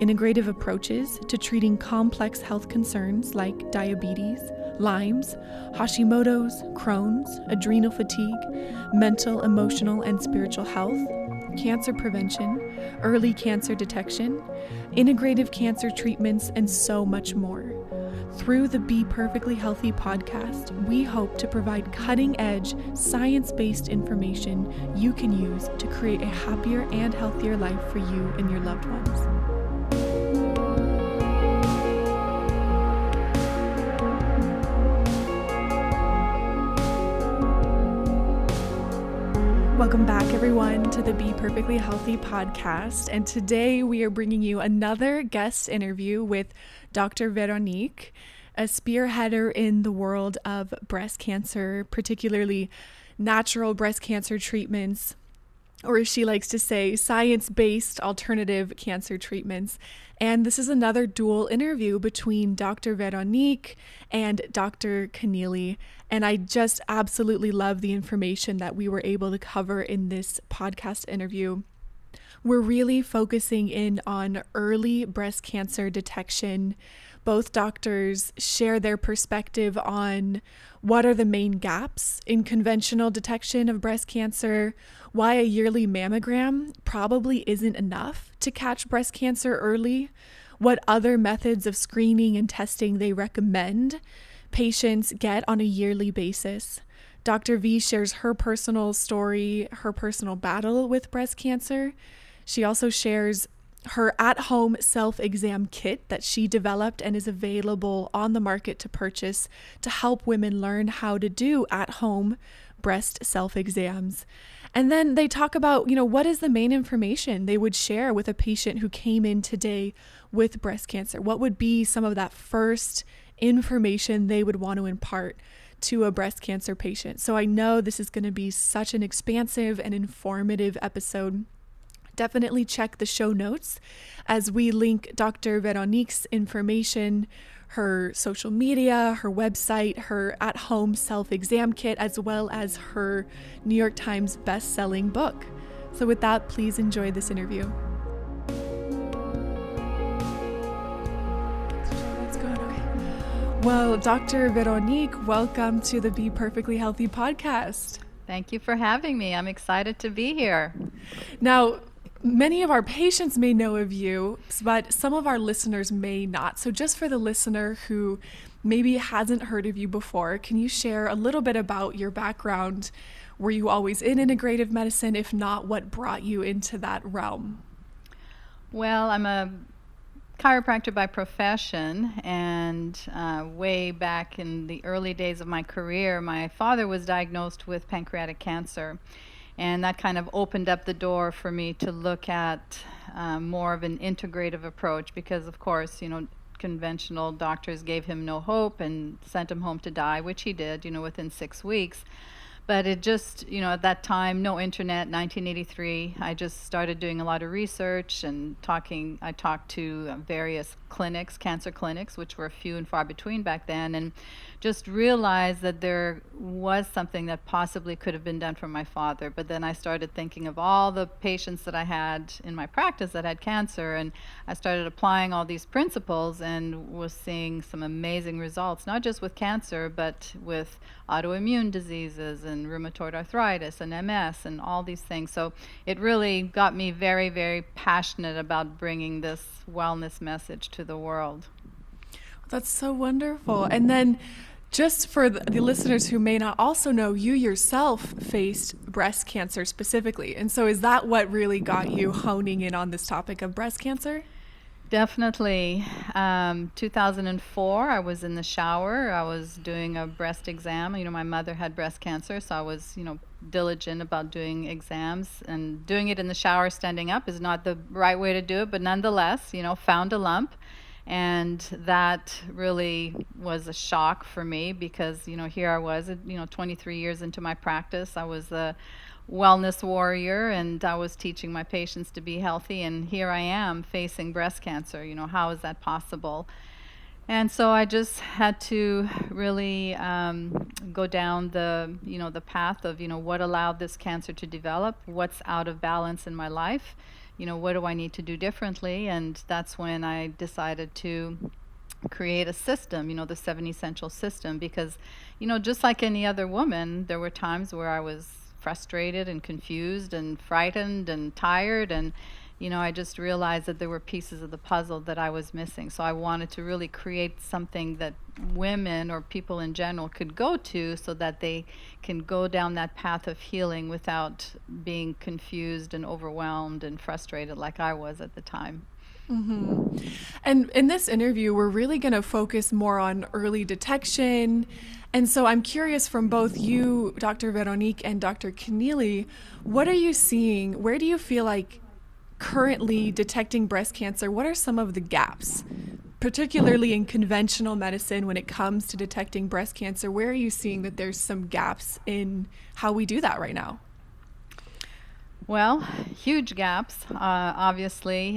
integrative approaches to treating complex health concerns like diabetes, Lyme's, Hashimoto's, Crohn's, adrenal fatigue, mental, emotional, and spiritual health, cancer prevention, early cancer detection, integrative cancer treatments, and so much more. Through the Be Perfectly Healthy podcast, we hope to provide cutting-edge, science-based information you can use to create a happier and healthier life for you and your loved ones. Welcome back, everyone, to the Be Perfectly Healthy podcast. And today we are bringing you another guest interview with Dr. Veronique, a spearheader in the world of breast cancer, particularly natural breast cancer treatments, or as she likes to say, science-based alternative cancer treatments. And this is another dual interview between Dr. Veronique and Dr. Kenneally. And I just absolutely love the information that we were able to cover in this podcast interview. We're really focusing in on early breast cancer detection. Both doctors share their perspective on what are the main gaps in conventional detection of breast cancer, why a yearly mammogram probably isn't enough to catch breast cancer early, what other methods of screening and testing they recommend patients get on a yearly basis. Dr. V shares her personal story, her personal battle with breast cancer. She also shares her at-home self-exam kit that she developed and is available on the market to purchase to help women learn how to do at-home breast self-exams. And then they talk about, what is the main information they would share with a patient who came in today with breast cancer? What would be some of that first information they would want to impart to a breast cancer patient? So I know this is going to be such an expansive and informative episode. Definitely check the show notes as we link Dr. Veronique's information, her social media, her website, her at-home self-exam kit, as well as her New York Times best-selling book. So with that, please enjoy this interview. Well, Dr. Veronique, welcome to the Be Perfectly Healthy podcast. Thank you for having me. I'm excited to be here. Now, many of our patients may know of you, but some of our listeners may not. So just for the listener who maybe hasn't heard of you before, can you share a little bit about your background? Were you always in integrative medicine? If not, what brought you into that realm? Well, I'm a chiropractor by profession, and way back in the early days of my career, my father was diagnosed with pancreatic cancer. And that kind of opened up the door for me to look at more of an integrative approach because, of course, conventional doctors gave him no hope and sent him home to die, which he did, within 6 weeks. But it just, at that time, no internet, 1983, I just started doing a lot of research and I talked to various clinics, cancer clinics, which were few and far between back then, and just realized that there was something that possibly could have been done for my father. But then I started thinking of all the patients that I had in my practice that had cancer, and I started applying all these principles and was seeing some amazing results, not just with cancer, but with autoimmune diseases and rheumatoid arthritis and MS and all these things. So it really got me very, very passionate about bringing this wellness message to the world. That's so wonderful. And then just for the listeners who may not also know, you yourself faced breast cancer specifically. And so is that what really got you honing in on this topic of breast cancer? Definitely. 2004, I was in the shower. I was doing a breast exam. My mother had breast cancer, so I was, diligent about doing exams. And doing it in the shower standing up is not the right way to do it, but nonetheless, found a lump. And that really was a shock for me because, you know, here I was, 23 years into my practice. I was a wellness warrior and I was teaching my patients to be healthy. And here I am facing breast cancer. You know, how is that possible? And so I just had to really go down the path of, what allowed this cancer to develop, what's out of balance in my life, what do I need to do differently? And that's when I decided to create a system, the Seven Essential System, because, just like any other woman, there were times where I was frustrated and confused and frightened and tired, and I just realized that there were pieces of the puzzle that I was missing. So I wanted to really create something that women or people in general could go to so that they can go down that path of healing without being confused and overwhelmed and frustrated like I was at the time. Mm-hmm. And in this interview, we're really going to focus more on early detection. And so I'm curious from both you, Dr. Veronique, and Dr. Kenneally, what are you seeing? Where do you feel like currently detecting breast cancer, what are some of the gaps, particularly in conventional medicine when it comes to detecting breast cancer? Where are you seeing that there's some gaps in how we do that right now? Well, huge gaps. Obviously,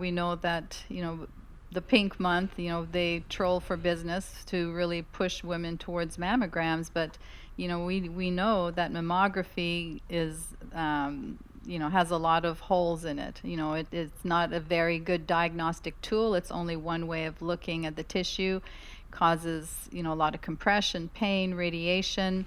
we know that, the pink month, they troll for business to really push women towards mammograms. But, we know that mammography is has a lot of holes in it. It's not a very good diagnostic tool. It's only one way of looking at the tissue. Causes, a lot of compression, pain, radiation.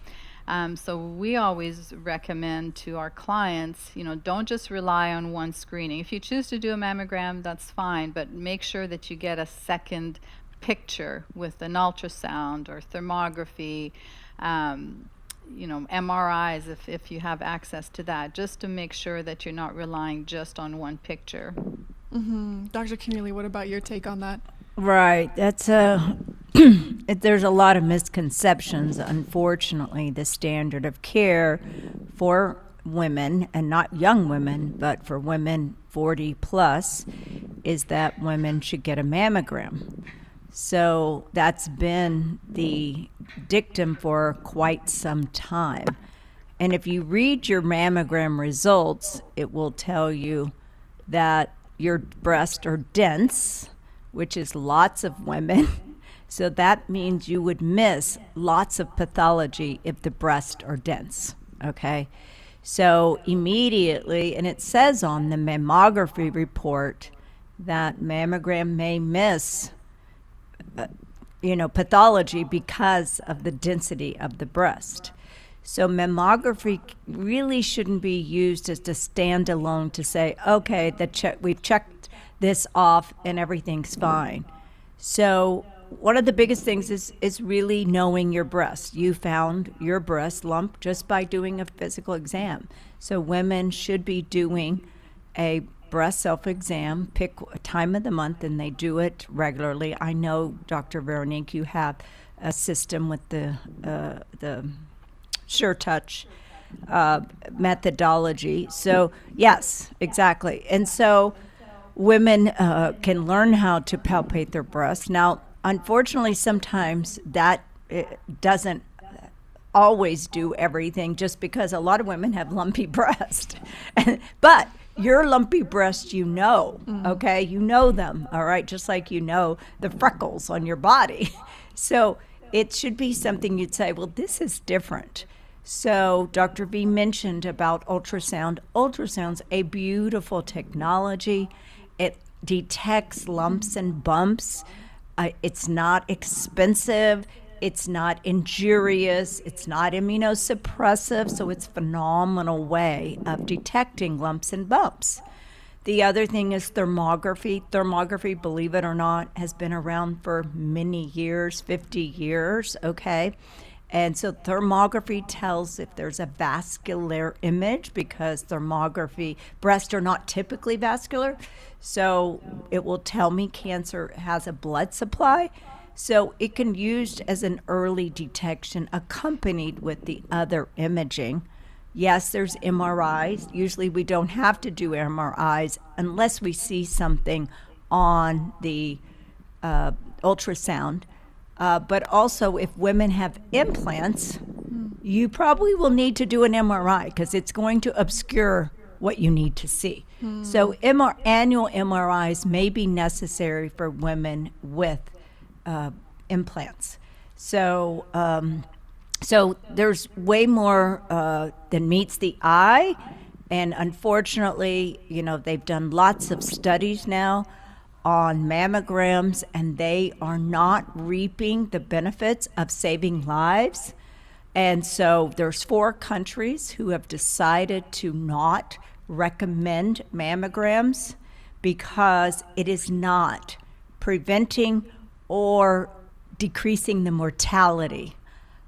So we always recommend to our clients, don't just rely on one screening. If you choose to do a mammogram, that's fine, but make sure that you get a second picture with an ultrasound or thermography, MRIs if you have access to that, just to make sure that you're not relying just on one picture. Mm-hmm. Dr. Kenneally, what about your take on that? Right. That's there's a lot of misconceptions, unfortunately. The standard of care for women, and not young women, but for women 40 plus, is that women should get a mammogram. So that's been the dictum for quite some time. And if you read your mammogram results, it will tell you that your breasts are dense, which is lots of women. So that means you would miss lots of pathology if the breasts are dense, okay? So immediately, and it says on the mammography report that mammogram may miss pathology because of the density of the breast. So mammography really shouldn't be used as a standalone to say, okay, we've checked this off and everything's fine. So one of the biggest things is really knowing your breast. You found your breast lump just by doing a physical exam. So women should be doing a breast self-exam, pick a time of the month, and they do it regularly. I know, Dr. Veronique, you have a system with the SureTouch methodology. So yes, exactly. And so women can learn how to palpate their breasts. Now, unfortunately, sometimes that doesn't always do everything, just because a lot of women have lumpy breasts. But your lumpy breasts, okay? You know them, all right? Just like you know the freckles on your body. So it should be something you'd say, well, this is different. So Dr. V mentioned about ultrasound. Ultrasound's a beautiful technology. It detects lumps and bumps. It's not expensive. It's not injurious, it's not immunosuppressive, so it's a phenomenal way of detecting lumps and bumps. The other thing is thermography. Thermography, believe it or not, has been around for many years, 50 years, okay? And so thermography tells if there's a vascular image, because breasts are not typically vascular, so it will tell me cancer has a blood supply. So it can be used as an early detection accompanied with the other imaging. Yes, there's MRIs. Usually we don't have to do MRIs unless we see something on the ultrasound. But also, if women have implants, you probably will need to do an MRI because it's going to obscure what you need to see. So annual MRIs may be necessary for women with implants. So so there's way more than meets the eye. And unfortunately, you know, they've done lots of studies now on mammograms, and they are not reaping the benefits of saving lives. And so there's 4 countries who have decided to not recommend mammograms because it is not preventing or decreasing the mortality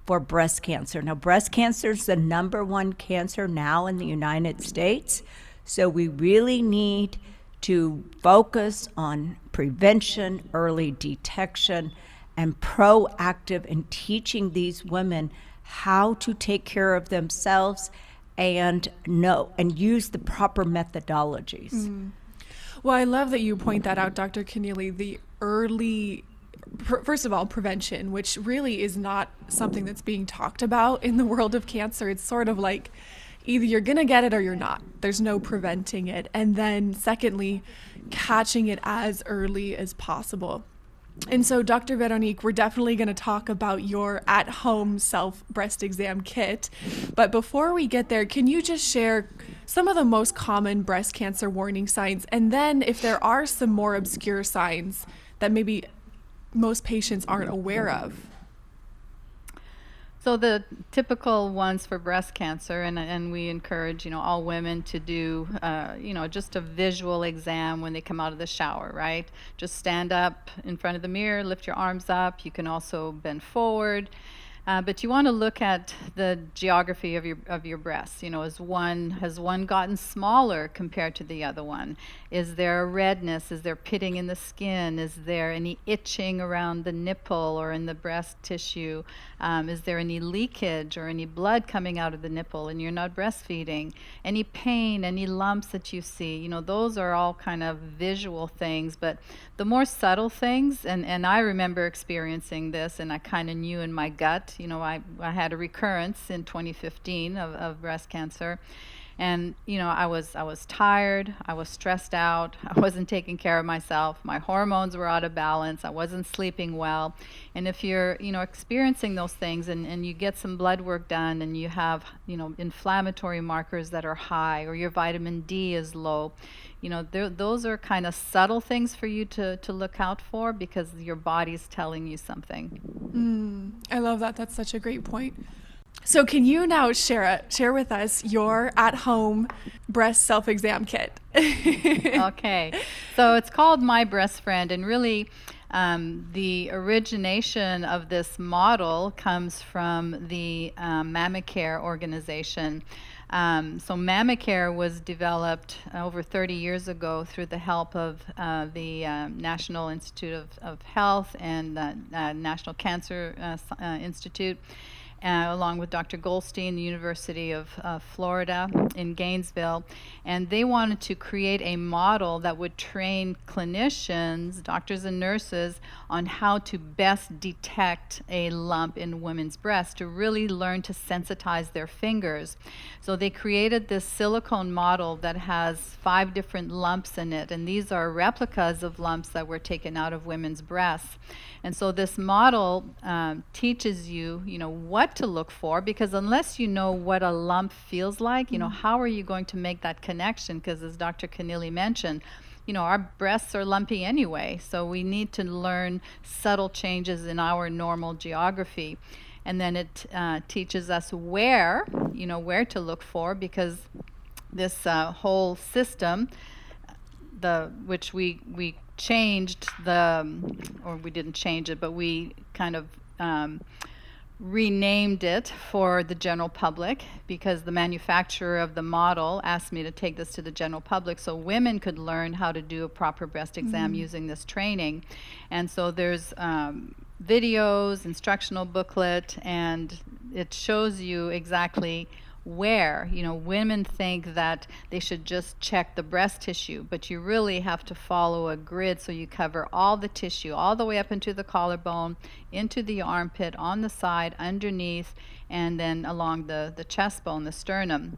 for breast cancer. Now, breast cancer is the number one cancer now in the United States. So we really need to focus on prevention, early detection, and proactive in teaching these women how to take care of themselves and know and use the proper methodologies. Well, I love that you point that out, Dr. Kenneally, the early, first of all, prevention, which really is not something that's being talked about in the world of cancer. It's sort of like either you're going to get it or you're not. There's no preventing it. And then secondly, catching it as early as possible. And so, Dr. Veronique, we're definitely going to talk about your at-home self-breast exam kit. But before we get there, can you just share some of the most common breast cancer warning signs? And then if there are some more obscure signs that maybe most patients aren't aware of. So the typical ones for breast cancer, and we encourage, you know, all women to do, you know, just a visual exam when they come out of the shower, right? Just stand up in front of the mirror, lift your arms up. You can also bend forward. But you want to look at the geography of your breasts. You know, has one gotten smaller compared to the other one? Is there a redness? Is there pitting in the skin? Is there any itching around the nipple or in the breast tissue? Is there any leakage or any blood coming out of the nipple and you're not breastfeeding? Any pain, any lumps that you see? You know, those are all kind of visual things, but the more subtle things, and I remember experiencing this, and I kind of knew in my gut. You know, I had a recurrence in 2015 of breast cancer, and you know, I was tired, I was stressed out, I wasn't taking care of myself, my hormones were out of balance, I wasn't sleeping well. And if you're, you know, experiencing those things and you get some blood work done and you have, you know, inflammatory markers that are high or your vitamin D is low, you know, those are kind of subtle things for you to look out for because your body's telling you something. I love that. That's such a great point. So can you now share with us your at-home breast self-exam kit? Okay. So it's called My Breast Friend, and really the origination of this model comes from the MammaCare organization. So MammaCare was developed over 30 years ago through the help of the National Institute of Health and National Cancer Institute, along with Dr. Goldstein, the University of Florida in Gainesville. And they wanted to create a model that would train clinicians, doctors and nurses, on how to best detect a lump in women's breasts, to really learn to sensitize their fingers. So they created this silicone model that has 5 different lumps in it, and these are replicas of lumps that were taken out of women's breasts. And so this model teaches you, you know, what to look for, because unless you know what a lump feels like, you know, how are you going to make that connection? Because as Dr. Kenneally mentioned, you know, our breasts are lumpy anyway, so we need to learn subtle changes in our normal geography. And then it teaches us where, you know, where to look for, because this whole system, which we changed or we didn't change it, but we kind of renamed it for the general public, because the manufacturer of the model asked me to take this to the general public so women could learn how to do a proper breast exam using this training. And so there's videos, instructional booklet, and it shows you exactly where, you know, women think that they should just check the breast tissue, but you really have to follow a grid so you cover all the tissue, all the way up into the collarbone, into the armpit, on the side, underneath, and then along the chest bone, the sternum.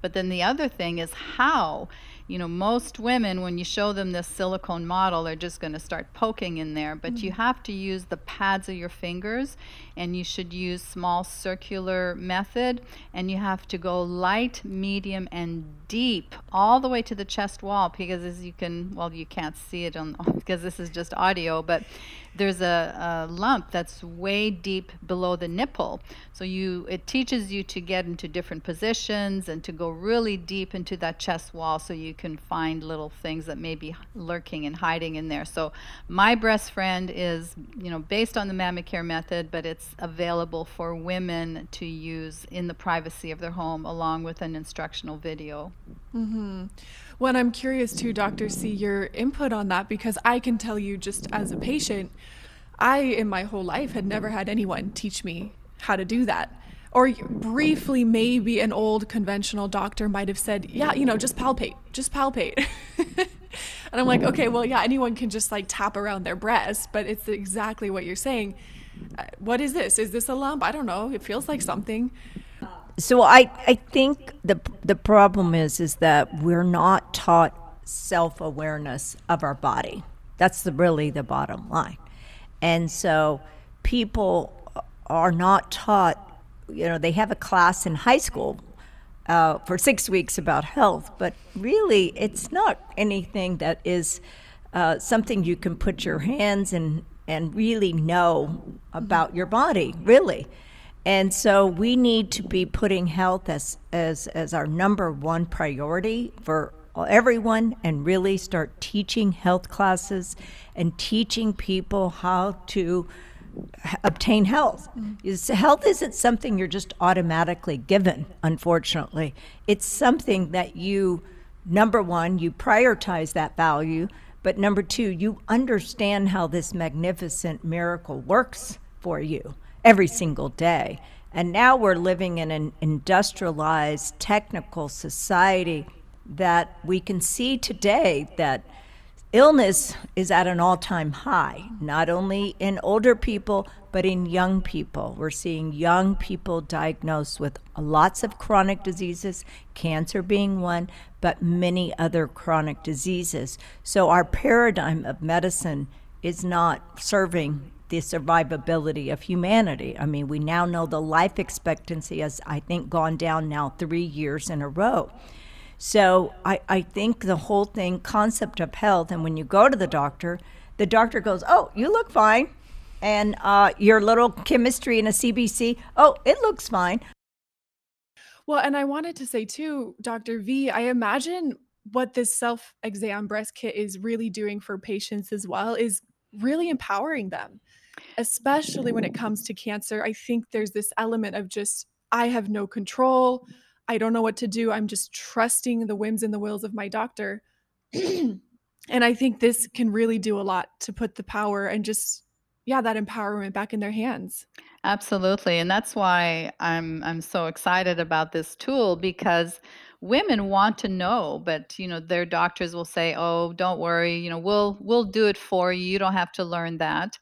But then the other thing is how, you know, most women, when you show them this silicone model, they're just going to start poking in there. But you have to use the pads of your fingers, and you should use small circular method, and you have to go light, medium, and deep all the way to the chest wall, because as you can, well, you can't see it on, because this is just audio, but there's a lump that's way deep below the nipple. So it teaches you to get into different positions and to go really deep into that chest wall so you can find little things that may be lurking and hiding in there. So My Breast Friend is, you know, based on the MammaCare method, but it's available for women to use in the privacy of their home along with an instructional video. Mm-hmm. Well, I'm curious too, Dr. C, your input on that, because I can tell you just as a patient, I in my whole life had never had anyone teach me how to do that. Or briefly, maybe an old conventional doctor might have said, yeah, you know, just palpate. And I'm like, okay, well, yeah, anyone can just like tap around their breast, but it's exactly what you're saying. What is this? Is this a lump? I don't know. It feels like something. So I think the problem is that we're not taught self-awareness of our body. That's really the bottom line. And so people are not taught, you know, they have a class in high school for 6 weeks about health, but really it's not anything that is something you can put your hands in and really know about your body, really. And so we need to be putting health as our number one priority for everyone, and really start teaching health classes and teaching people how to obtain health. Mm-hmm. Health isn't something you're just automatically given, unfortunately. It's something that you, number one, you prioritize that value, but number two, you understand how this magnificent miracle works for you every single day. And now we're living in an industrialized, technical society that we can see today that illness is at an all-time high, not only in older people, but in young people. We're seeing young people diagnosed with lots of chronic diseases, cancer being one, but many other chronic diseases. So our paradigm of medicine is not serving the survivability of humanity. I mean, we now know the life expectancy has, I think, gone down now 3 years in a row. So I think the whole thing, concept of health, and when you go to the doctor goes, oh, you look fine. And your little chemistry in a CBC, oh, it looks fine. Well, and I wanted to say too, Dr. V, I imagine what this self-exam breast kit is really doing for patients as well is really empowering them, especially when it comes to cancer. I think there's this element of just, I have no control. I don't know what to do. I'm just trusting the whims and the wills of my doctor. And I think this can really do a lot to put the power and just, yeah, that empowerment back in their hands. Absolutely. And that's why I'm so excited about this tool, because women want to know, but, you know, their doctors will say, oh, don't worry, you know, we'll do it for you. You don't have to learn that.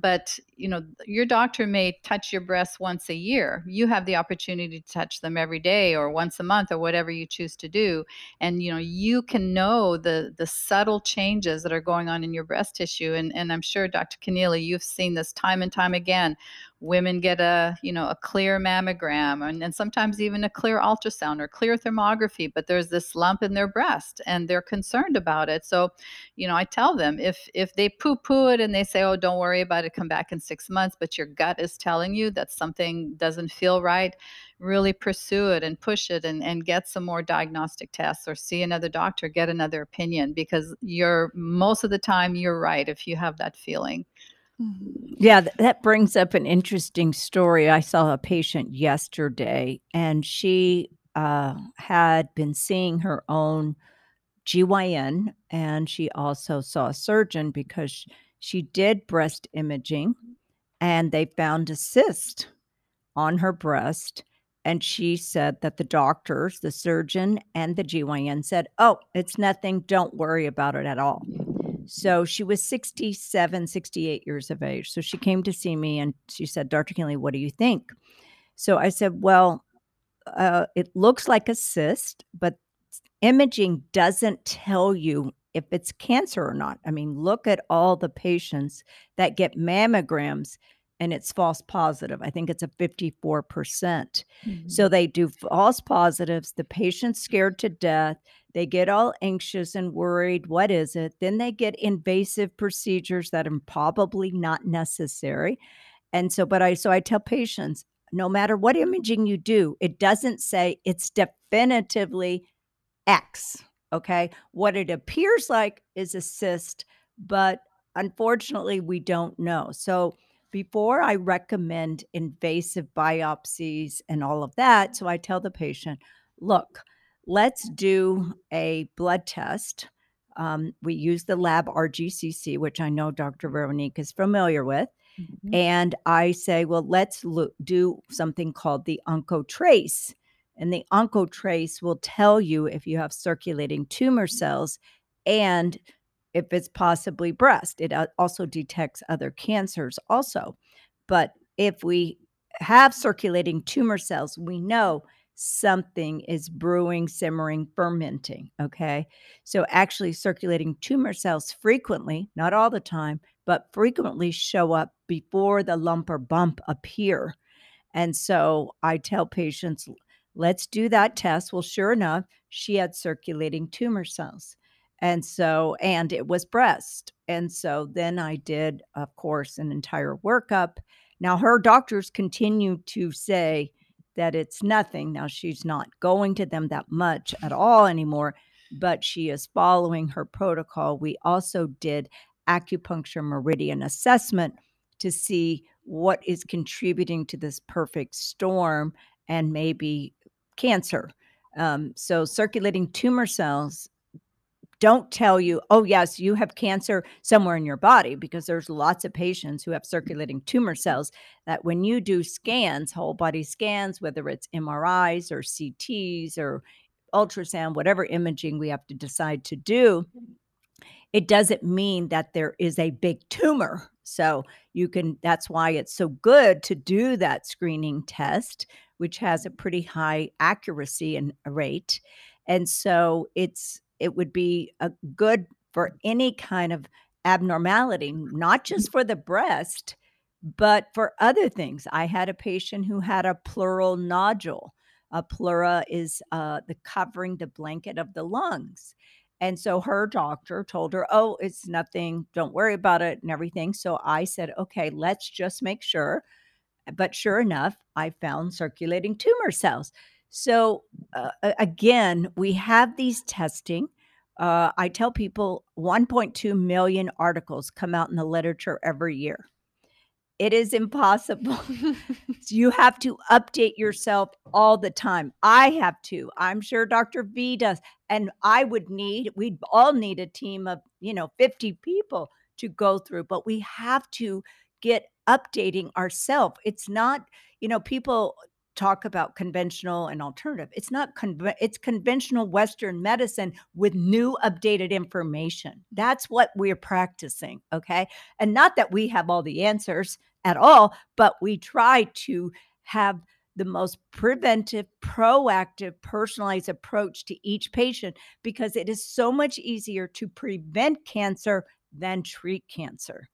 But, you know, your doctor may touch your breasts once a year. You have the opportunity to touch them every day or once a month or whatever you choose to do. And, you know, you can know the subtle changes that are going on in your breast tissue. And I'm sure, Dr. Kenneally, you've seen this time and time again. Women get a clear mammogram and sometimes even a clear ultrasound or clear thermography, but there's this lump in their breast and they're concerned about it. So, you know, I tell them if they poo-poo it and they say, oh, don't worry about it, come back in 6 months, but your gut is telling you that something doesn't feel right, really pursue it and push it and get some more diagnostic tests or see another doctor, get another opinion, because most of the time you're right if you have that feeling. Yeah, that brings up an interesting story. I saw a patient yesterday, and she had been seeing her own GYN, and she also saw a surgeon because she did breast imaging, and they found a cyst on her breast. And she said that the doctors, the surgeon and the GYN said, oh, it's nothing. Don't worry about it at all. So she was 67, 68 years of age. So she came to see me and she said, Dr. Kenneally, what do you think? So I said, well, it looks like a cyst, but imaging doesn't tell you if it's cancer or not. I mean, look at all the patients that get mammograms and it's false positive. I think it's a 54%. Mm-hmm. So they do false positives. The patient's scared to death. They get all anxious and worried. What is it? Then they get invasive procedures that are probably not necessary. And so, I tell patients, no matter what imaging you do, it doesn't say it's definitively X. Okay. What it appears like is a cyst, but unfortunately we don't know. So before I recommend invasive biopsies and all of that, so I tell the patient, look, let's do a blood test. We use the lab RGCC, which I know Dr. Veronique is familiar with. Mm-hmm. And I say, well, let's do something called the Oncotrace. And the Oncotrace will tell you if you have circulating tumor cells and if it's possibly breast. It also detects other cancers also. But if we have circulating tumor cells, we know something is brewing, simmering, fermenting, okay? So actually circulating tumor cells frequently, not all the time, but frequently show up before the lump or bump appear. And so I tell patients, let's do that test. Well, sure enough, she had circulating tumor cells. And so, and it was breast. And so then I did, of course, an entire workup. Now her doctors continue to say that it's nothing. Now she's not going to them that much at all anymore, but she is following her protocol. We also did acupuncture meridian assessment to see what is contributing to this perfect storm and maybe cancer. So circulating tumor cells don't tell you, oh yes, you have cancer somewhere in your body, because there's lots of patients who have circulating tumor cells that when you do scans, whole body scans, whether it's MRIs or CTs or ultrasound, whatever imaging we have to decide to do, it doesn't mean that there is a big tumor. So you can, that's why it's so good to do that screening test, which has a pretty high accuracy and rate. And so it would be good for any kind of abnormality, not just for the breast, but for other things. I had a patient who had a pleural nodule. A pleura is the covering, the blanket of the lungs. And so her doctor told her, oh, it's nothing. Don't worry about it and everything. So I said, okay, let's just make sure. But sure enough, I found circulating tumor cells. So again, we have these testing. I tell people 1.2 million articles come out in the literature every year. It is impossible. You have to update yourself all the time. I have to. I'm sure Dr. V does. And we'd all need a team of, 50 people to go through, but we have to get updating ourselves. It's not, people talk about conventional and alternative. It's not, it's conventional Western medicine with new updated information. That's what we're practicing. Okay. And not that we have all the answers at all, but we try to have the most preventive, proactive, personalized approach to each patient, because it is so much easier to prevent cancer than treat cancer.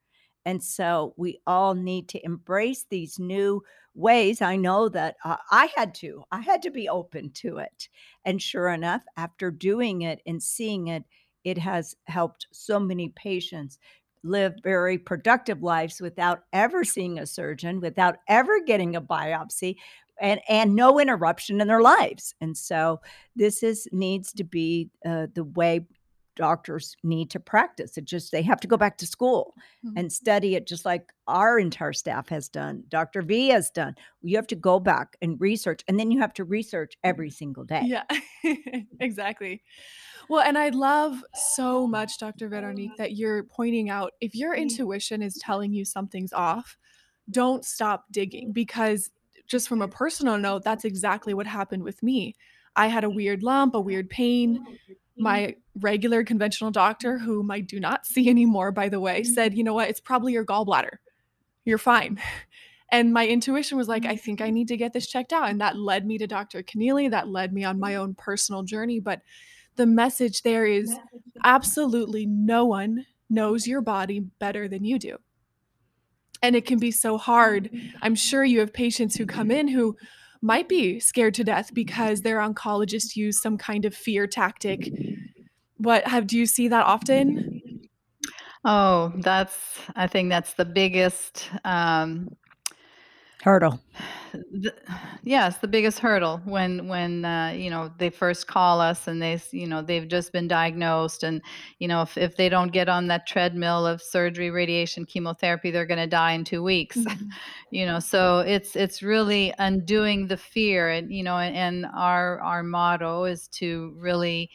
And so we all need to embrace these new ways. I know that I had to be open to it. And sure enough, after doing it and seeing it, it has helped so many patients live very productive lives without ever seeing a surgeon, without ever getting a biopsy, and no interruption in their lives. And so this needs to be the way doctors need to practice. They have to go back to school and study it, just like our entire staff has done. Dr. V has done. You have to go back and research, and then you have to research every single day. Yeah, exactly. Well, and I love so much, Dr. Veronique, that you're pointing out, if your intuition is telling you something's off, don't stop digging, because just from a personal note, that's exactly what happened with me. I had a weird lump, a weird pain. My regular conventional doctor, whom I do not see anymore, by the way, said, you know what, it's probably your gallbladder. You're fine. And my intuition was like, I think I need to get this checked out. And that led me to Dr. Kenneally. That led me on my own personal journey. But the message there is absolutely no one knows your body better than you do. And it can be so hard. I'm sure you have patients who come in who might be scared to death because their oncologist used some kind of fear tactic. Do you see that often? Oh, I think that's the biggest hurdle. Yes, the biggest hurdle when they first call us and they've just been diagnosed, and if they don't get on that treadmill of surgery, radiation, chemotherapy, they're going to die in 2 weeks. Mm-hmm. So it's really undoing the fear, and our motto is to really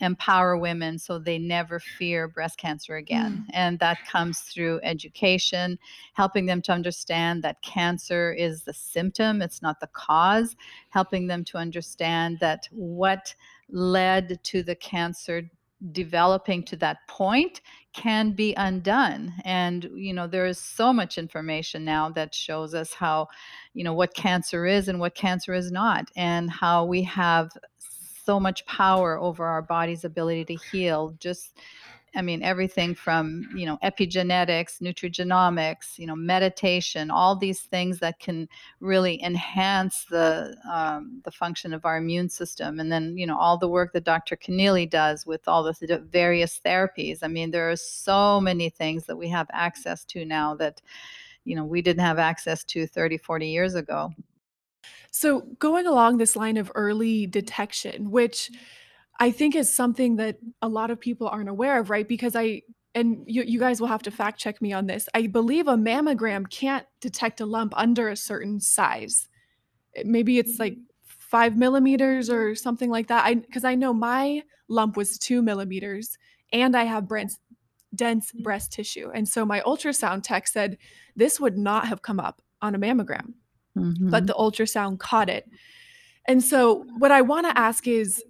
empower women so they never fear breast cancer again. Mm. And that comes through education, helping them to understand that cancer is the symptom, it's not the cause, helping them to understand that what led to the cancer developing to that point can be undone. And, there is so much information now that shows us how, what cancer is and what cancer is not, and how we have so much power over our body's ability to heal. Everything from, epigenetics, nutrigenomics, meditation, all these things that can really enhance the function of our immune system. And then, all the work that Dr. Kenneally does with all the various therapies. There are so many things that we have access to now that, we didn't have access to 30, 40 years ago. So going along this line of early detection, which I think is something that a lot of people aren't aware of, right? Because you guys will have to fact check me on this. I believe a mammogram can't detect a lump under a certain size. Maybe it's like 5 millimeters or something like that. Because I know my lump was 2 millimeters and I have dense breast tissue. And so my ultrasound tech said this would not have come up on a mammogram. Mm-hmm. But the ultrasound caught it. And so what I want to ask is,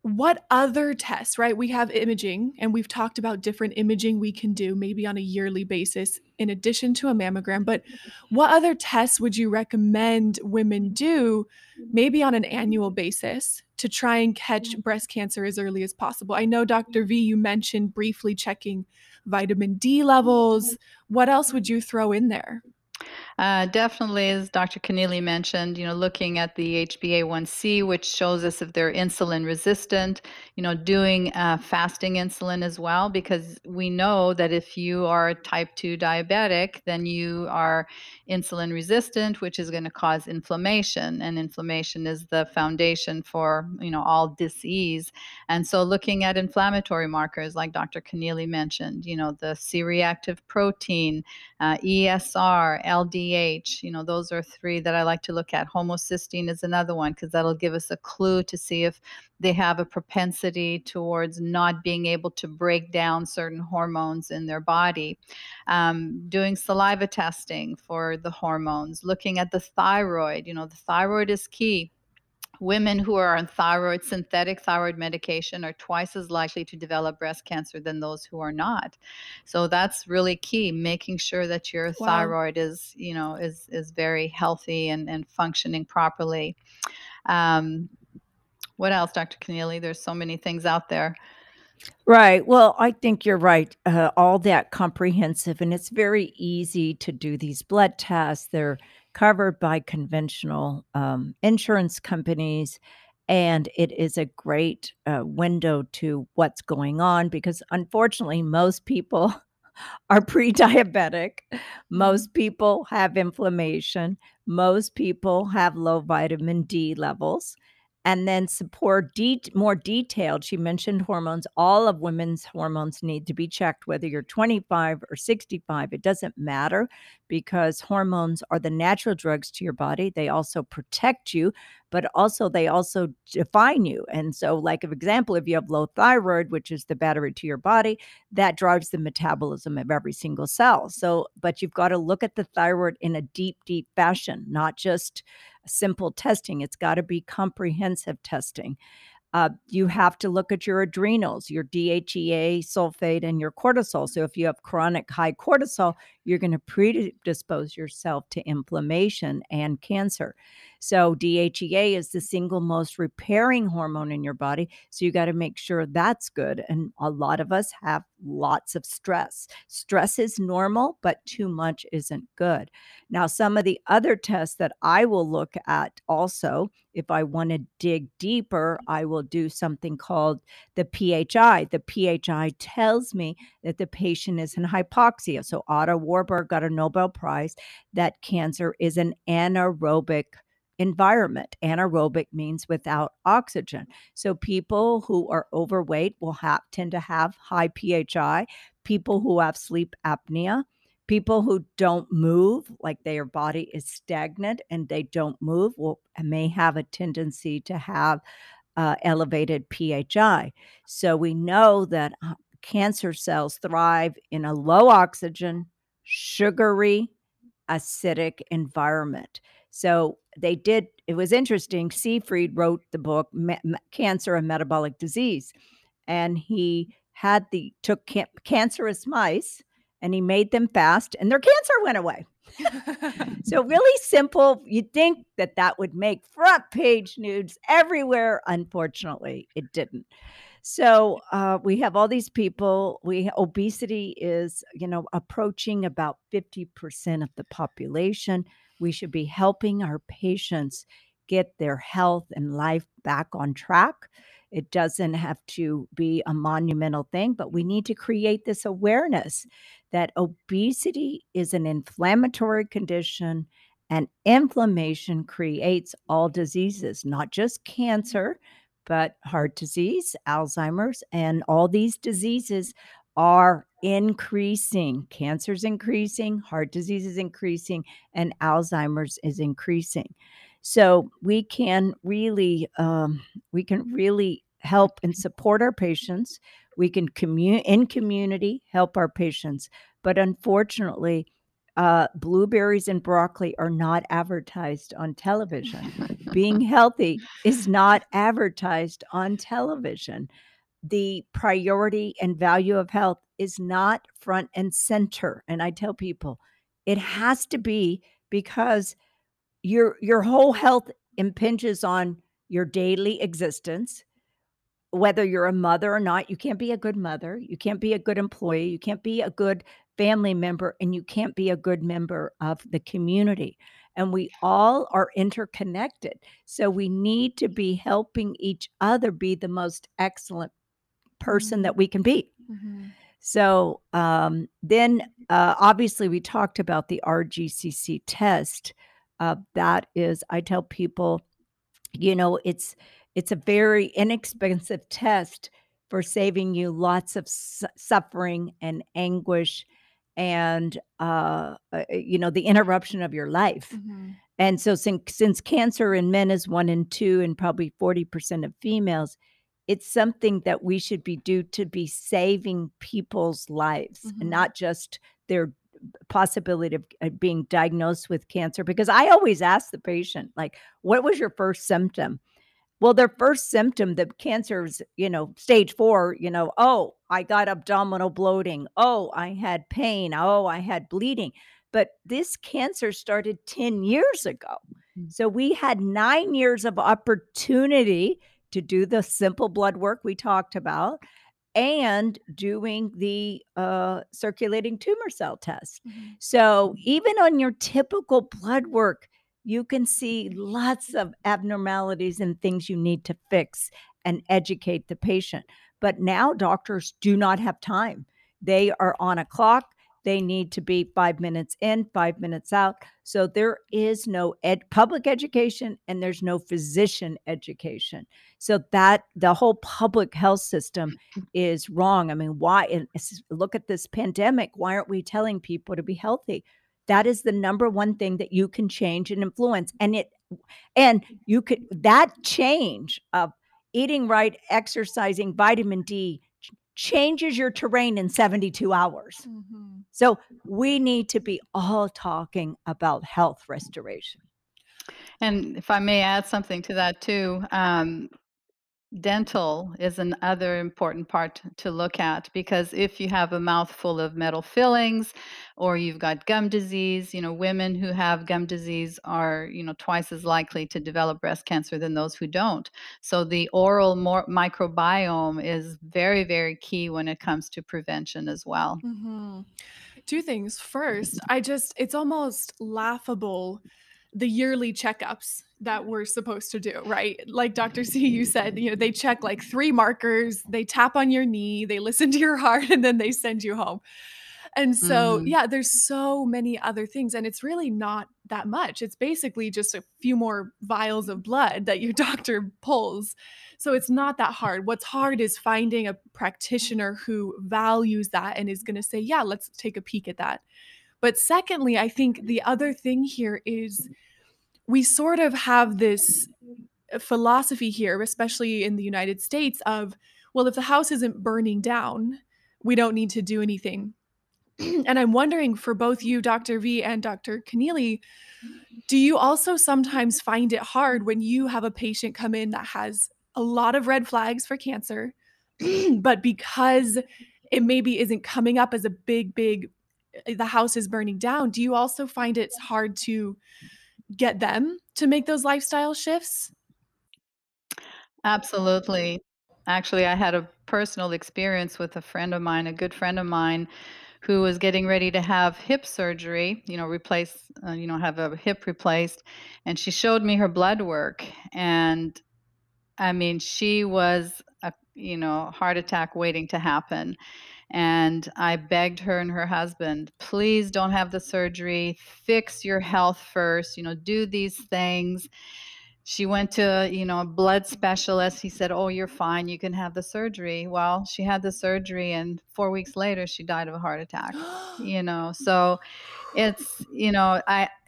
what other tests, right? We have imaging, and we've talked about different imaging we can do maybe on a yearly basis in addition to a mammogram, but what other tests would you recommend women do maybe on an annual basis to try and catch breast cancer as early as possible? I know, Dr. V, you mentioned briefly checking vitamin D levels. What else would you throw in there? Definitely, as Dr. Kenneally mentioned, looking at the HbA1c, which shows us if they're insulin resistant, doing fasting insulin as well, because we know that if you are type 2 diabetic, then you are insulin resistant, which is going to cause inflammation, and inflammation is the foundation for, all disease. And so looking at inflammatory markers, like Dr. Kenneally mentioned, the C-reactive protein, ESR, LDH, those are three that I like to look at. Homocysteine is another one, because that'll give us a clue to see if they have a propensity towards not being able to break down certain hormones in their body. Doing saliva testing for the hormones, looking at the thyroid, the thyroid is key. Women who are on synthetic thyroid medication are twice as likely to develop breast cancer than those who are not. So that's really key, making sure that your thyroid is, is very healthy and functioning properly. What else, Dr. Kenneally? There's so many things out there. Right. Well, I think you're right. All that comprehensive, and it's very easy to do these blood tests. They're covered by conventional insurance companies, and it is a great window to what's going on, because unfortunately, most people are pre-diabetic. Most people have inflammation. Most people have low vitamin D levels. And then support more detailed. She mentioned hormones. All of women's hormones need to be checked, whether you're 25 or 65. It doesn't matter, because hormones are the natural drugs to your body. They also protect you, but also they also define you. And so, like, for example, if you have low thyroid, which is the battery to your body, that drives the metabolism of every single cell. So, but you've got to look at the thyroid in a deep, deep fashion, not just simple testing. It's got to be comprehensive testing. You have to look at your adrenals, your DHEA sulfate, and your cortisol. So if you have chronic high cortisol, you're going to predispose yourself to inflammation and cancer. So DHEA is the single most repairing hormone in your body. So you got to make sure that's good. And a lot of us have lots of stress. Stress is normal, but too much isn't good. Now, some of the other tests that I will look at also, if I want to dig deeper, I will do something called the PHI. The PHI tells me that the patient is in hypoxia. So Otto Warburg got a Nobel Prize that cancer is an anaerobic environment. Anaerobic means without oxygen. So people who are overweight will tend to have high PHI, people who have sleep apnea, people who don't move, like their body is stagnant and they don't move, may have a tendency to have elevated PHI. So we know that cancer cells thrive in a low oxygen, sugary, acidic environment. So it was interesting. Seyfried wrote the book, Cancer and Metabolic Disease, and he took cancerous mice and he made them fast and their cancer went away. So really simple. You'd think that that would make front page news everywhere. Unfortunately, it didn't. So we have all these people. Obesity is, approaching about 50% of the population. We should be helping our patients get their health and life back on track. It doesn't have to be a monumental thing, but we need to create this awareness that obesity is an inflammatory condition, and inflammation creates all diseases, not just cancer, but heart disease, Alzheimer's, and all these diseases are increasing. Cancer's increasing, heart disease is increasing, and Alzheimer's is increasing. So we can really help and support our patients. We can in community help our patients. But unfortunately, blueberries and broccoli are not advertised on television. Being healthy is not advertised on television. The priority and value of health is not front and center. And I tell people, it has to be, because your whole health impinges on your daily existence. Whether you're a mother or not, you can't be a good mother, you can't be a good employee, you can't be a good family member, and you can't be a good member of the community. And we all are interconnected. So we need to be helping each other be the most excellent person that we can be. Mm-hmm. So then obviously we talked about the RGCC test. That is, I tell people, it's a very inexpensive test for saving you lots of suffering and anguish and, the interruption of your life. Mm-hmm. And so since cancer in men is 1 in 2 and probably 40% of females, it's something that we should be due to be saving people's lives, mm-hmm. and not just their possibility of being diagnosed with cancer. Because I always ask the patient, like, what was your first symptom? Well, their first symptom, the cancer's, stage 4, oh, I got abdominal bloating. Oh, I had pain. Oh, I had bleeding. But this cancer started 10 years ago. Mm-hmm. So we had 9 years of opportunity to do the simple blood work we talked about and doing the circulating tumor cell test. Mm-hmm. So even on your typical blood work, you can see lots of abnormalities and things you need to fix and educate the patient. But now doctors do not have time. They are on a clock They need to be 5 minutes in, 5 minutes out. So there is no public education and there's no physician education. So that the whole public health system is wrong. I mean, why? Look at this pandemic. Why aren't we telling people to be healthy? That is the number one thing that you can change and influence. And you could, that change of eating right, exercising, vitamin D, changes your terrain in 72 hours. Mm-hmm. So we need to be all talking about health restoration. And if I may add something to that too, dental is another important part to look at, because if you have a mouthful of metal fillings or you've got gum disease, women who have gum disease are, twice as likely to develop breast cancer than those who don't. So the oral microbiome is very, very key when it comes to prevention as well. Mm-hmm. Two things. First, it's almost laughable, the yearly checkups that we're supposed to do, right? Like Dr. C, you said, they check like 3 markers, they tap on your knee, they listen to your heart, and then they send you home. And so, yeah, there's so many other things, and it's really not that much. It's basically just a few more vials of blood that your doctor pulls. So it's not that hard. What's hard is finding a practitioner who values that and is going to say, yeah, let's take a peek at that. But secondly, I think the other thing here is we sort of have this philosophy here, especially in the United States, of, well, if the house isn't burning down, we don't need to do anything. And I'm wondering for both you, Dr. V, and Dr. Kenneally, do you also sometimes find it hard when you have a patient come in that has a lot of red flags for cancer, but because it maybe isn't coming up as a big the house is burning down, do you also find it's hard to get them to make those lifestyle shifts? Absolutely. Actually, I had a personal experience with a good friend of mine, who was getting ready to have hip surgery, have a hip replaced. And she showed me her blood work. And I mean, she was a heart attack waiting to happen. And I begged her and her husband, please don't have the surgery, fix your health first, do these things. She went to, a blood specialist. He said, oh, you're fine, you can have the surgery. Well, she had the surgery and 4 weeks later, she died of a heart attack, So it's,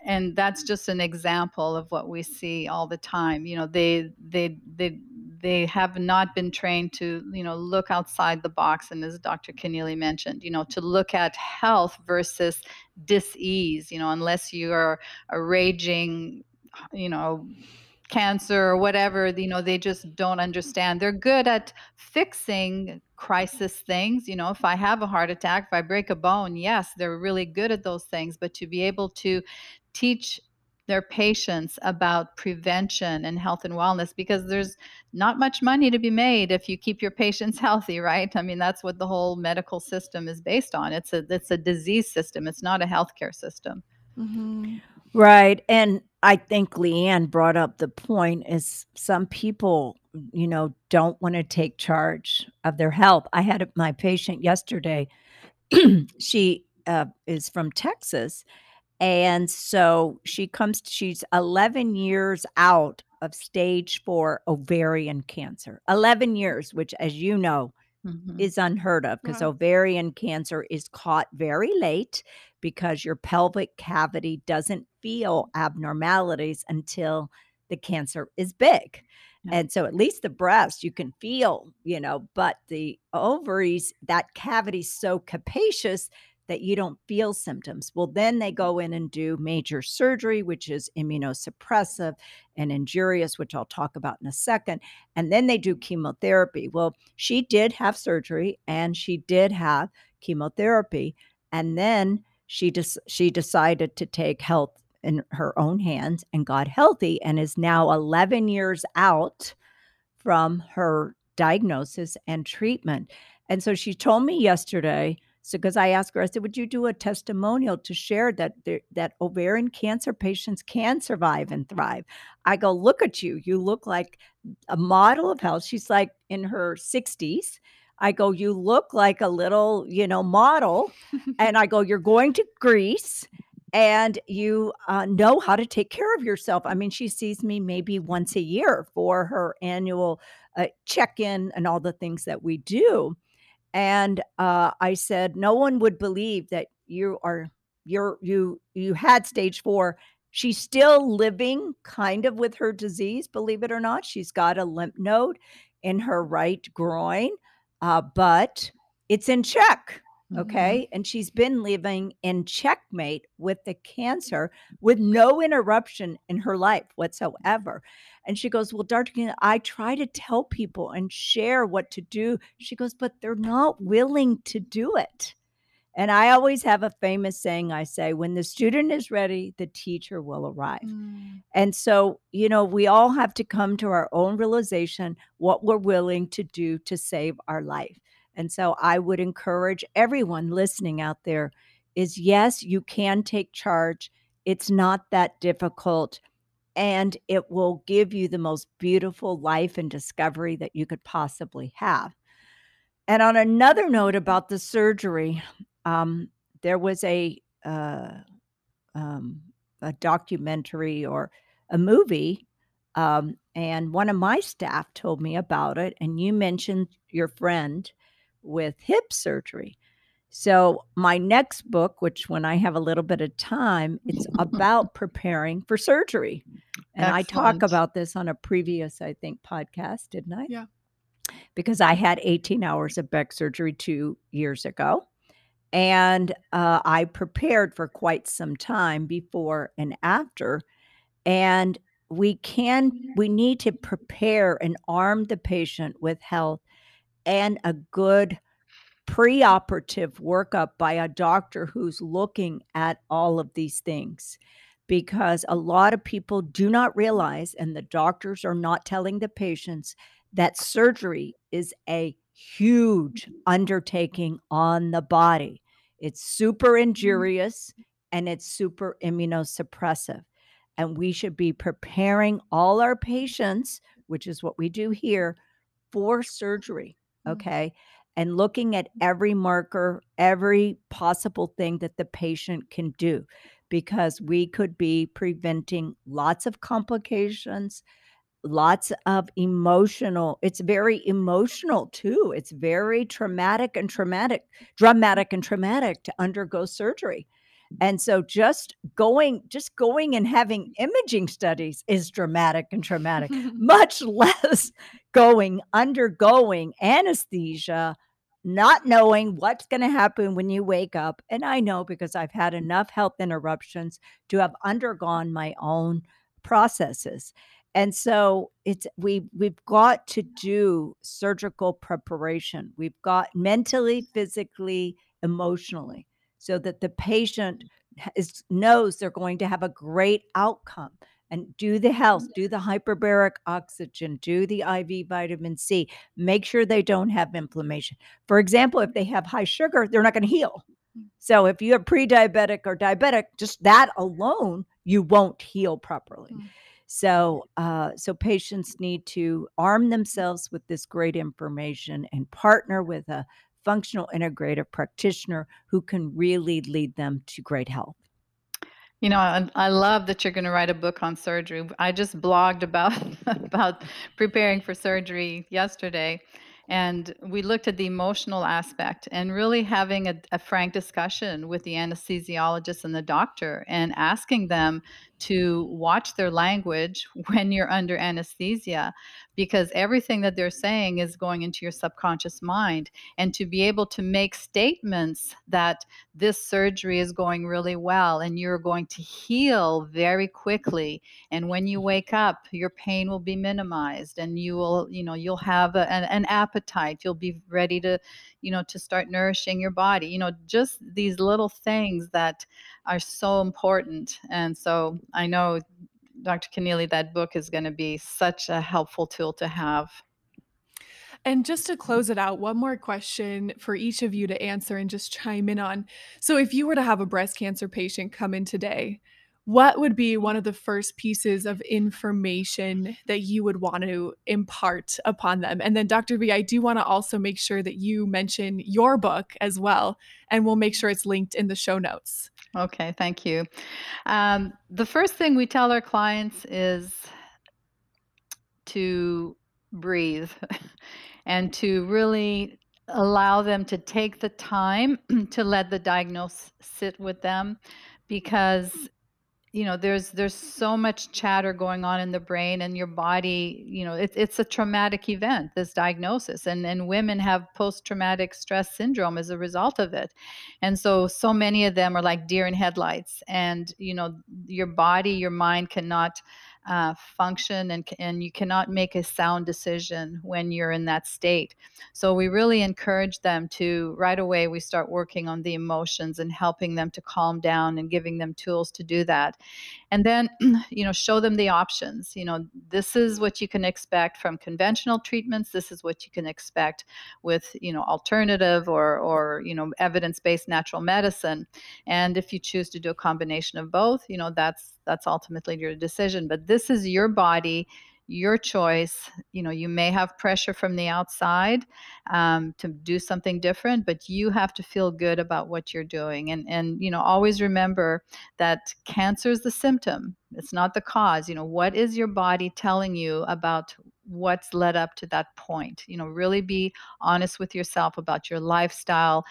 and that's just an example of what we see all the time. They have not been trained to, look outside the box. And as Dr. Kenneally mentioned, to look at health versus dis-ease, unless you are a raging, cancer or whatever, they just don't understand. They're good at fixing crisis things. If I have a heart attack, if I break a bone, yes, they're really good at those things. But to be able to teach their patients about prevention and health and wellness, because there's not much money to be made if you keep your patients healthy, right? I mean, that's what the whole medical system is based on. It's a disease system. It's not a healthcare system. Mm-hmm. Right. And I think Leanne brought up the point is some people, don't want to take charge of their health. I had my patient yesterday. She is from Texas. And so she's 11 years out of stage 4 ovarian cancer, 11 years, which, as you know, is unheard of, because ovarian cancer is caught very late because your pelvic cavity doesn't feel abnormalities until the cancer is big. Yeah. And so at least the breast you can feel, but the ovaries, that cavity's so capacious that you don't feel symptoms. Well, then they go in and do major surgery, which is immunosuppressive and injurious, which I'll talk about in a second. And then they do chemotherapy. Well, she did have surgery and she did have chemotherapy. And then she decided to take health in her own hands and got healthy and is now 11 years out from her diagnosis and treatment. And so she told me yesterday, so because I asked her, I said, would you do a testimonial to share that ovarian cancer patients can survive and thrive? I go, look at you. You look like a model of health. She's like in her 60s. I go, you look like a little, model. And I go, you're going to Greece and you know how to take care of yourself. I mean, she sees me maybe once a year for her annual check-in and all the things that we do. And I said, no one would believe that you had stage 4. She's still living kind of with her disease, believe it or not. She's got a lymph node in her right groin, but it's in check, okay? Mm-hmm. And she's been living in checkmate with the cancer with no interruption in her life whatsoever. And she goes, well, Dr. Kenneally, I try to tell people and share what to do. She goes, but they're not willing to do it. And I always have a famous saying I say, when the student is ready, the teacher will arrive. Mm. And so, we all have to come to our own realization, what we're willing to do to save our life. And so I would encourage everyone listening out there is, yes, you can take charge. It's not that difficult. And it will give you the most beautiful life and discovery that you could possibly have. And on another note about the surgery, there was a documentary or a movie, and one of my staff told me about it. And you mentioned your friend with hip surgery. So my next book, which when I have a little bit of time, it's about preparing for surgery. And excellent. I talk about this on a previous, I think, podcast, didn't I? Yeah. Because I had 18 hours of back surgery 2 years ago. And I prepared for quite some time before and after. And we need to prepare and arm the patient with health and a good preoperative workup by a doctor who's looking at all of these things. Because a lot of people do not realize, and the doctors are not telling the patients, that surgery is a huge undertaking on the body. It's super injurious and it's super immunosuppressive. And we should be preparing all our patients, which is what we do here, for surgery, okay? And looking at every marker, every possible thing that the patient can do, because we could be preventing lots of complications, lots of emotional, it's very emotional too. It's very dramatic and traumatic to undergo surgery. And so just going and having imaging studies is dramatic and traumatic, much less undergoing anesthesia, not knowing what's going to happen when you wake up. And I know because I've had enough health interruptions to have undergone my own processes. And so we've got to do surgical preparation. We've got mentally, physically, emotionally, so that the patient knows they're going to have a great outcome. And do the health, do the hyperbaric oxygen, do the IV vitamin C, make sure they don't have inflammation. For example, if they have high sugar, they're not going to heal. So if you are pre-diabetic or diabetic, just that alone, you won't heal properly. Mm-hmm. So patients need to arm themselves with this great information and partner with a functional integrative practitioner who can really lead them to great health. I love that you're going to write a book on surgery. I just blogged about preparing for surgery yesterday, and we looked at the emotional aspect and really having a frank discussion with the anesthesiologist and the doctor and asking them to watch their language when you're under anesthesia, because everything that they're saying is going into your subconscious mind, and to be able to make statements that this surgery is going really well and you're going to heal very quickly. And when you wake up, your pain will be minimized and you will, you'll have an appetite. You'll be ready to, to start nourishing your body, just these little things that are so important. And so I know, Dr. Kenneally, that book is going to be such a helpful tool to have. And just to close it out, one more question for each of you to answer and just chime in on. So if you were to have a breast cancer patient come in today, what would be one of the first pieces of information that you would want to impart upon them? And then Dr. V, I do want to also make sure that you mention your book as well, and we'll make sure it's linked in the show notes. Okay, thank you. The first thing we tell our clients is to breathe and to really allow them to take the time to let the diagnosis sit with them, because you know, there's so much chatter going on in the brain and your body. You know, it's a traumatic event, this diagnosis, and women have post-traumatic stress syndrome as a result of it. And so many of them are like deer in headlights, and, you know, your body, your mind cannot function, and you cannot make a sound decision when you're in that state. So we really encourage them to, right away, we start working on the emotions and helping them to calm down and giving them tools to do that. And then, you know, show them the options. You know, this is what you can expect from conventional treatments. This is what you can expect with, you know, alternative or you know, evidence-based natural medicine. And if you choose to do a combination of both, you know, that's ultimately your decision. But this is your body, your choice. You know, you may have pressure from the outside to do something different, but you have to feel good about what you're doing. And you know, always remember that cancer is the symptom. It's not the cause. You know, what is your body telling you about what's led up to that point? You know, really be honest with yourself about your lifestyle,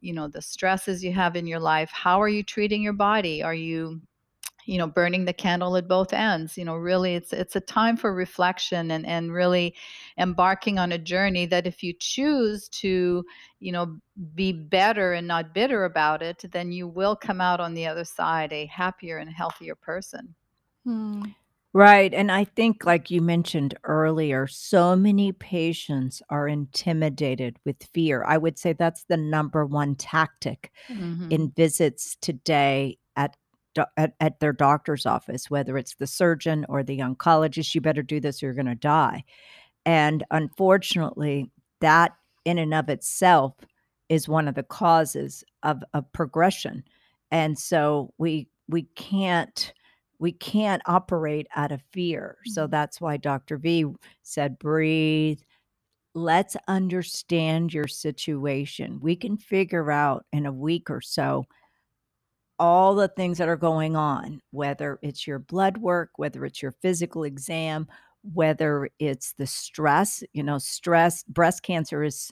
you know, the stresses you have in your life. How are you treating your body? Are you, you know, burning the candle at both ends? You know, really, it's a time for reflection and really embarking on a journey that if you choose to, you know, be better and not bitter about it, then you will come out on the other side a happier and healthier person. Right. And I think, like you mentioned earlier, so many patients are intimidated with fear. I would say that's the number one tactic in visits today at their doctor's office, whether it's the surgeon or the oncologist. You better do this or you're going to die. And unfortunately, that in and of itself is one of the causes of progression. And so we can't operate out of fear. So that's why Dr. V said, breathe. Let's understand your situation. We can figure out in a week or so all the things that are going on, whether it's your blood work, whether it's your physical exam, whether it's the stress. You know, stress, breast cancer is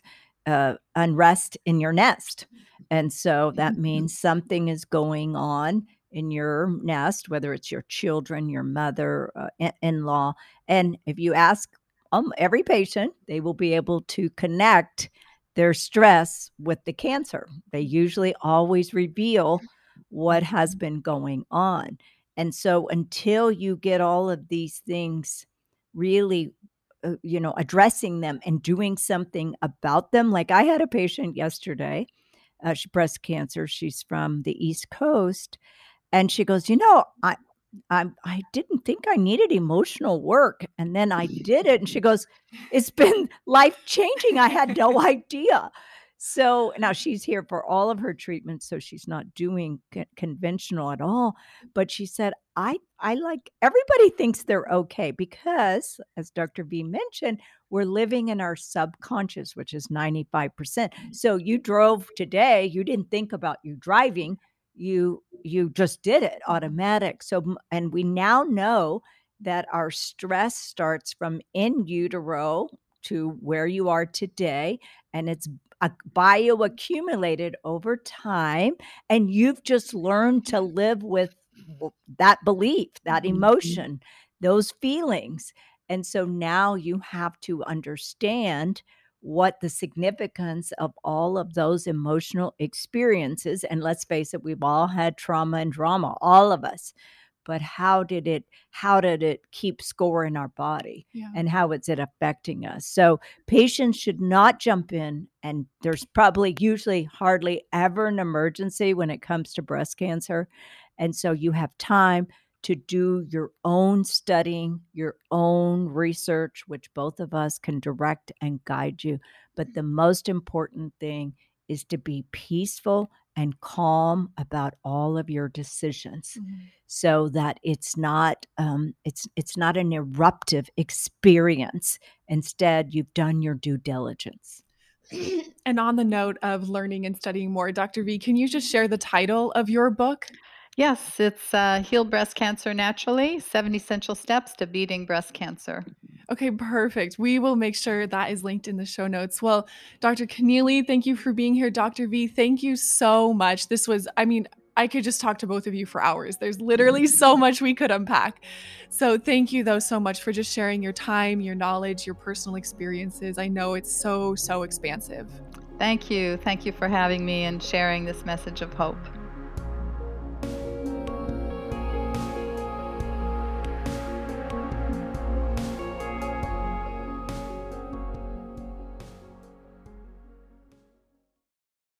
unrest in your nest. And so that means something is going on in your nest, whether it's your children, your mother, in-law. And if you ask every patient, they will be able to connect their stress with the cancer. They usually always reveal what has been going on. And so until you get all of these things really, you know, addressing them and doing something about them. Like I had a patient yesterday, she breast cancer. She's from the East Coast. And she goes, you know, I didn't think I needed emotional work. And then I did it. And she goes, it's been life-changing. I had no idea. So now she's here for all of her treatments, so she's not doing conventional at all. But she said, I like, everybody thinks they're okay because, as Dr. V mentioned, we're living in our subconscious, which is 95%. So you drove today, you didn't think about you driving, you just did it automatic. So, and we now know that our stress starts from in utero to where you are today, and it's bioaccumulated over time, and you've just learned to live with that belief, that emotion, those feelings. And so now you have to understand what the significance of all of those emotional experiences. And let's face it, we've all had trauma and drama, all of us. But how did it keep score in our body, and how is it affecting us? So patients should not jump in, and there's probably usually hardly ever an emergency when it comes to breast cancer. And so you have time to do your own studying, your own research, which both of us can direct and guide you. But the most important thing is to be peaceful and calm about all of your decisions, mm-hmm. so that it's not an eruptive experience. Instead, you've done your due diligence. And on the note of learning and studying more, Dr. V, can you just share the title of your book? Yes, it's Heal Breast Cancer Naturally, 7 Essential Steps to Beating Breast Cancer. Okay, perfect. We will make sure that is linked in the show notes. Well, Dr. Kenneally, thank you for being here. Dr. V, thank you so much. This was, I mean, I could just talk to both of you for hours. There's literally so much we could unpack. So thank you, though, so much for just sharing your time, your knowledge, your personal experiences. I know it's so, so expansive. Thank you. Thank you for having me and sharing this message of hope.